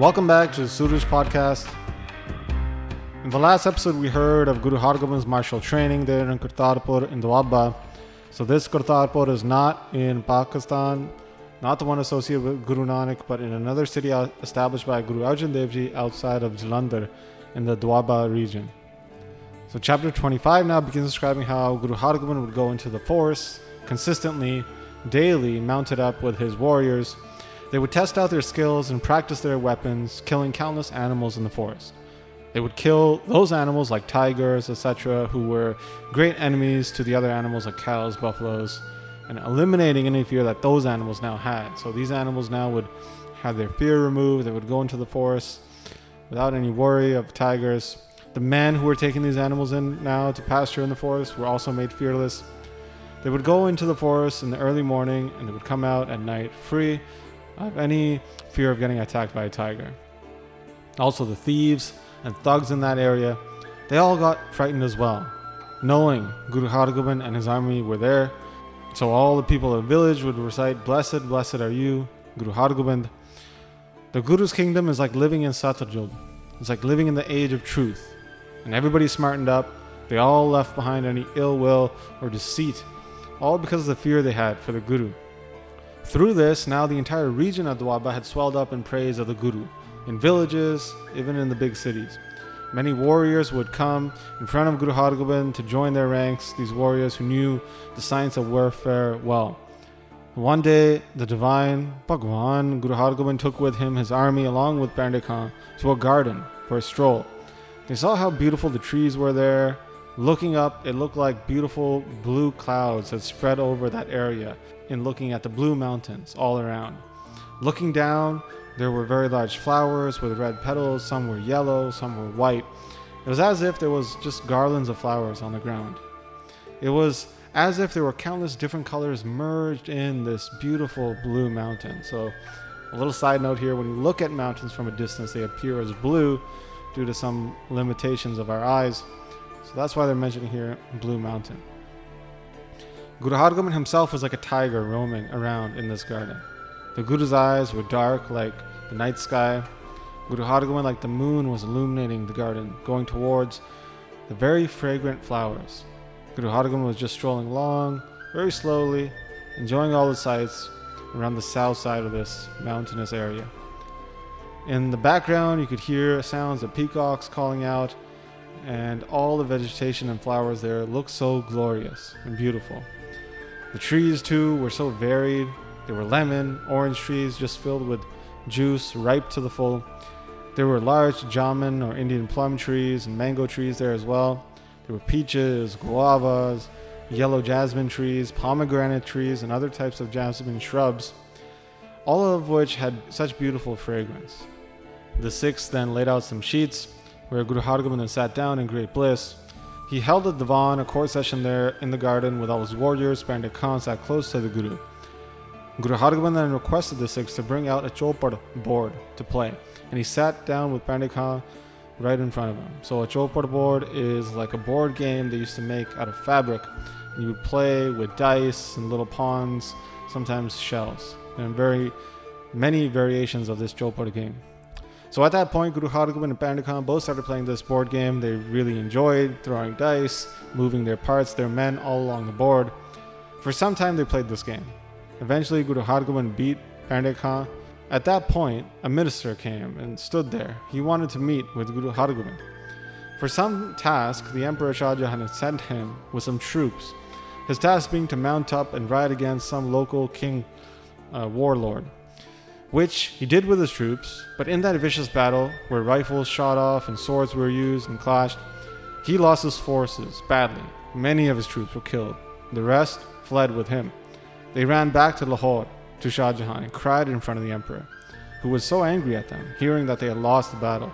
Welcome back to the Suraj Podcast. In the last episode, we heard of Guru Hargobind's martial training there in Kartarpur in Doaba. So this Kartarpur is not in Pakistan, not the one associated with Guru Nanak, but in another city established by Guru Arjan Dev Ji outside of Jalandhar in the Doaba region. So chapter 25 now begins describing how Guru Hargobind would go into the forest consistently, daily, mounted up with his warriors. They would test out their skills and practice their weapons, killing countless animals in the forest. They would kill those animals like tigers, etc., who were great enemies to the other animals like cows, buffaloes, and eliminating any fear that those animals now had. So these animals now would have their fear removed. They would go into the forest without any worry of tigers. The men who were taking these animals in now to pasture in the forest were also made fearless. They would go into the forest in the early morning and they would come out at night free of any fear of getting attacked by a tiger. Also, the thieves and thugs in that area, they all got frightened as well, knowing Guru Hargobind and his army were there. So all the people of the village would recite, "Blessed, blessed are you, Guru Hargobind." The Guru's kingdom is like living in Satyug. It's like living in the age of truth. And everybody smartened up. They all left behind any ill will or deceit, all because of the fear they had for the Guru. Through this, now the entire region of Doaba had swelled up in praise of the Guru, in villages, even in the big cities. Many warriors would come in front of Guru Hargobind to join their ranks, these warriors who knew the science of warfare well. One day, the divine Bhagwan, Guru Hargobind, took with him his army along with Painde Khan to a garden for a stroll. They saw how beautiful the trees were there. Looking up, it looked like beautiful blue clouds had spread over that area in looking at the blue mountains all around. Looking down, there were very large flowers with red petals. Some were yellow, some were white. It was as if there was just garlands of flowers on the ground. It was as if there were countless different colors merged in this beautiful blue mountain. So a little side note here, when you look at mountains from a distance, they appear as blue due to some limitations of our eyes. So that's why they're mentioning here blue mountain. Guru Hargobind himself was like a tiger roaming around in this garden. The Guru's eyes were dark like the night sky. Guru Hargobind, like the moon, was illuminating the garden, going towards the very fragrant flowers. Guru Hargobind was just strolling along, very slowly, enjoying all the sights around the south side of this mountainous area. In the background, you could hear sounds of peacocks calling out, and all the vegetation and flowers there looked so glorious and beautiful. The trees, too, were so varied. There were lemon, orange trees just filled with juice, ripe to the full. There were large jamun or Indian plum trees and mango trees there as well. There were peaches, guavas, yellow jasmine trees, pomegranate trees, and other types of jasmine shrubs, all of which had such beautiful fragrance. The Sikhs then laid out some sheets where Guru Hargobind then sat down in great bliss. He held a divan, a court session there in the garden with all his warriors. Pandit Khan sat close to the Guru. Guru Hargobind then requested the Sikhs to bring out a chopar board to play, and he sat down with Pandit Khan right in front of him. So a chopar board is like a board game they used to make out of fabric, and you would play with dice and little pawns, sometimes shells. There are very many variations of this chopar game. So at that point, Guru Hargobind and Pandit Khan both started playing this board game. They really enjoyed throwing dice, moving their parts, their men all along the board. For some time, they played this game. Eventually, Guru Hargobind beat Pandit Khan. At that point, a minister came and stood there. He wanted to meet with Guru Hargobind. For some task, the Emperor Shah Jahan had sent him with some troops, his task being to mount up and ride against some local king warlord, which he did with his troops. But in that vicious battle, where rifles shot off and swords were used and clashed, he lost his forces badly. Many of his troops were killed. The rest fled with him. They ran back to Lahore, to Shah Jahan, and cried in front of the emperor, who was so angry at them, hearing that they had lost the battle.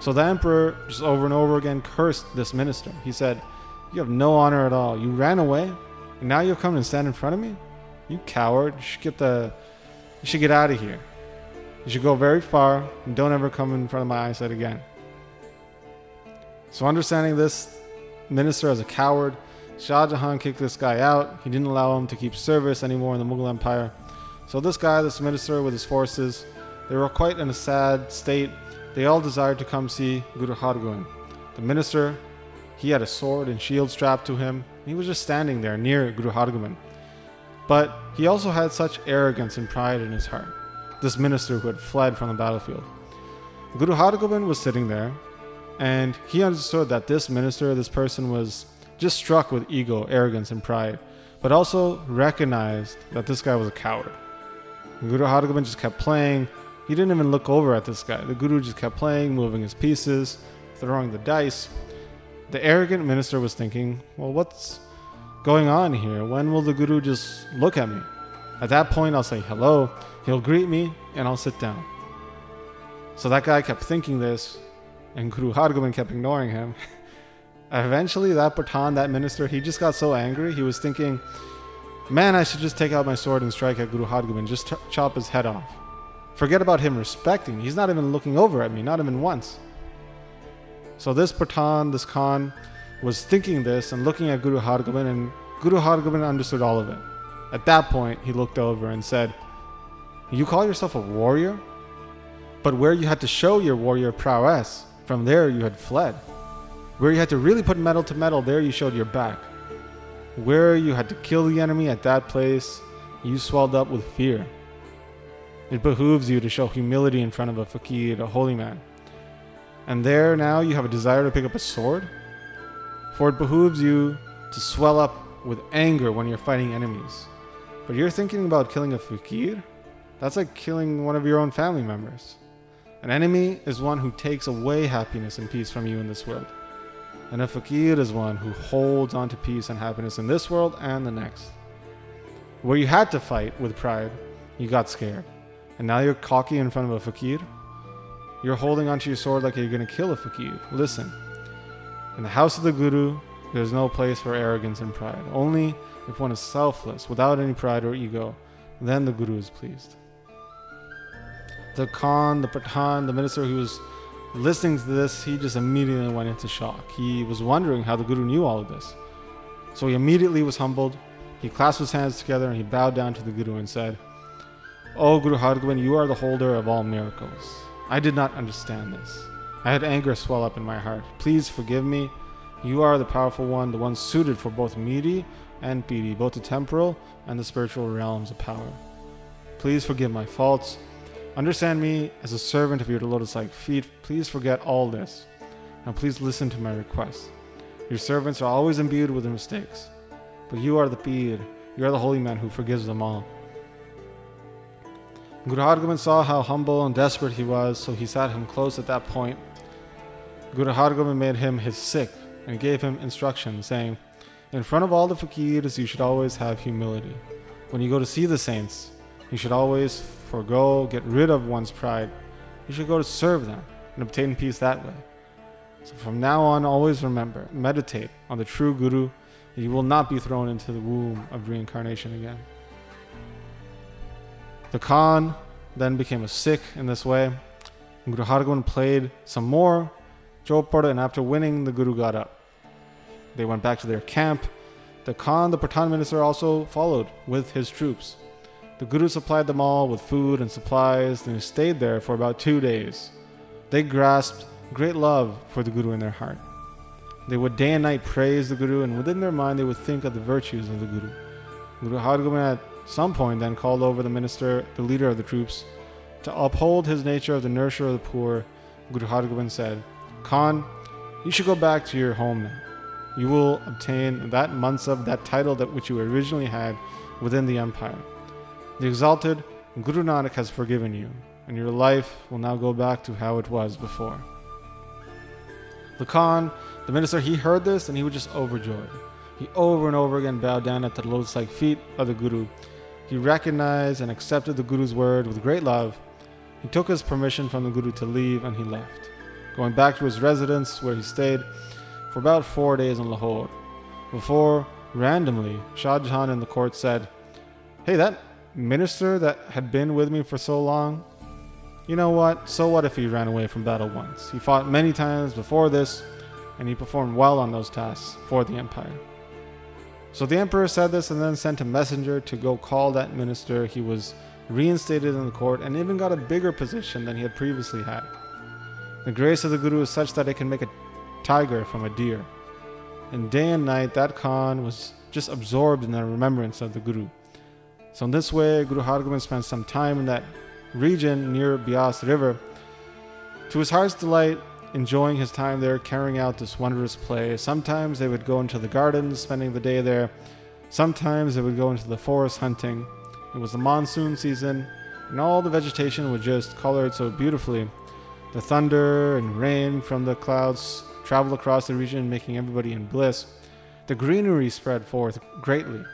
So the emperor, just over and over again, cursed this minister. He said, "You have no honor at all. You ran away, and now you've come and stand in front of me? You coward. You should get out of here. You should go very far, and don't ever come in front of my eyesight again." So understanding this minister as a coward, Shah Jahan kicked this guy out. He didn't allow him to keep service anymore in the Mughal Empire. So this guy, this minister with his forces, They were quite in a sad state. They all desired to come see Guru Hargobind. The minister, he had a sword and shield strapped to him. He was just standing there near Guru Hargobind. But he also had such arrogance and pride in his heart, this minister who had fled from the battlefield. Guru Hargobind was sitting there, and he understood that this minister, this person, was just struck with ego, arrogance, and pride, but also recognized that this guy was a coward. Guru Hargobind just kept playing. He didn't even look over at this guy. The Guru just kept playing, moving his pieces, throwing the dice. The arrogant minister was thinking, well, what's going on here? When will the Guru just look at me? At that point, I'll say hello. He'll greet me, and I'll sit down. So that guy kept thinking this, and Guru Hargobind kept ignoring him. Eventually, that Pathan, that minister, he just got so angry. He was thinking, man, I should just take out my sword and strike at Guru Hargobind. Just chop his head off. Forget about him respecting. He's not even looking over at me, not even once. So this Pathan, this Khan, was thinking this and looking at Guru Hargobind, and Guru Hargobind understood all of it. At that point, he looked over and said, you call yourself a warrior? But where you had to show your warrior prowess, from there you had fled. Where you had to really put metal to metal, there you showed your back. Where you had to kill the enemy, at that place, you swelled up with fear. It behooves you to show humility in front of a faqir, a holy man. And there now you have a desire to pick up a sword? For it behooves you to swell up with anger when you're fighting enemies. But you're thinking about killing a faqir? That's like killing one of your own family members. An enemy is one who takes away happiness and peace from you in this world. And a faqir is one who holds on to peace and happiness in this world and the next. Where you had to fight with pride, you got scared. And now you're cocky in front of a faqir. You're holding onto your sword like you're going to kill a faqir. Listen, in the house of the Guru, there's no place for arrogance and pride. Only if one is selfless, without any pride or ego, then the Guru is pleased. The Khan, the Pathan, the minister who was listening to this, he just immediately went into shock. He was wondering how the Guru knew all of this. So he immediately was humbled. He clasped his hands together and he bowed down to the Guru and said, O Guru Hargobind, you are the holder of all miracles. I did not understand this. I had anger swell up in my heart. Please forgive me. You are the powerful one, the one suited for both miri and piri, both the temporal and the spiritual realms of power. Please forgive my faults. Understand me as a servant of your lotus-like feet. Please forget all this. Now please listen to my request. Your servants are always imbued with their mistakes, but you are the pir. You are the holy man who forgives them all. Guru Hargobind saw how humble and desperate he was, so he sat him close at that point. Guru Hargobind made him his Sikh and gave him instruction, saying, in front of all the fakirs, you should always have humility. When you go to see the saints, you should always forego, get rid of one's pride. You should go to serve them and obtain peace that way. So from now on, always remember, meditate on the true Guru, and you will not be thrown into the womb of reincarnation again. The Khan then became a Sikh in this way. Guru Hargobind played some more Chopard, and after winning, the Guru got up. They went back to their camp. The Khan, the Pathan minister, also followed with his troops. The Guru supplied them all with food and supplies, and they stayed there for about 2 days. They grasped great love for the Guru in their heart. They would day and night praise the Guru, and within their mind they would think of the virtues of the Guru. Guru Hargobind some point then called over the minister, the leader of the troops, to uphold his nature of the nourisher of the poor. Guru Hargobind said, Khan, you should go back to your home now. You will obtain that mansab, that title that which you originally had within the empire. The exalted Guru Nanak has forgiven you, and your life will now go back to how it was before. The Khan, the minister, he heard this and he was just overjoyed. He over and over again bowed down at the lotus-like feet of the Guru. He recognized and accepted the Guru's word with great love. He took his permission from the Guru to leave, and he left, going back to his residence where he stayed for about 4 days in Lahore, before, randomly, Shah Jahan in the court said, hey, that minister that had been with me for so long, you know what? So what if he ran away from battle once? He fought many times before this, and he performed well on those tasks for the empire. So the emperor said this and then sent a messenger to go call that minister. He was reinstated in the court, and even got a bigger position than he had previously had. The grace of the Guru is such that it can make a tiger from a deer. And day and night, that Khan was just absorbed in the remembrance of the Guru. So in this way, Guru Hargobind spent some time in that region near Bias River, to his heart's delight, enjoying his time there, carrying out this wondrous play. Sometimes they would go into the gardens, spending the day there. Sometimes they would go into the forest hunting. It was the monsoon season, and all the vegetation was just colored so beautifully. The thunder and rain from the clouds traveled across the region, making everybody in bliss. The greenery spread forth greatly.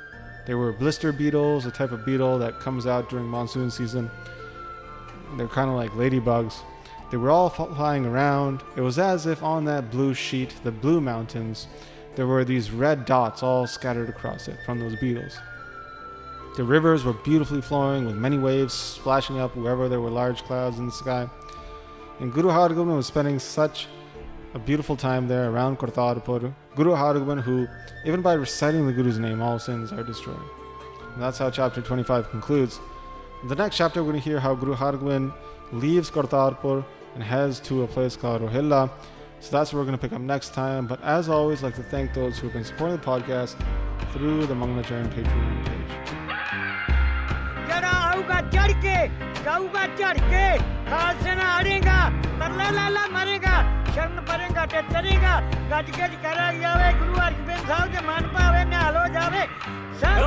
There were blister beetles, a type of beetle that comes out during monsoon season. They're kind of like ladybugs. They were all flying around. It was as if on that blue sheet, the blue mountains, there were these red dots all scattered across it from those beetles. The rivers were beautifully flowing with many waves splashing up wherever there were large clouds in the sky. And Guru Hargobind was spending such a beautiful time there around Kartarpur. Guru Hargobind, who, even by reciting the Guru's name, all sins are destroyed. And that's how chapter 25 concludes. In the next chapter, we're going to hear how Guru Hargobind leaves Kartarpur and heads to a place called Rohilla. So that's what we're going to pick up next time. But as always, I'd like to thank those who have been supporting the podcast through the Mangalajaran Patreon page.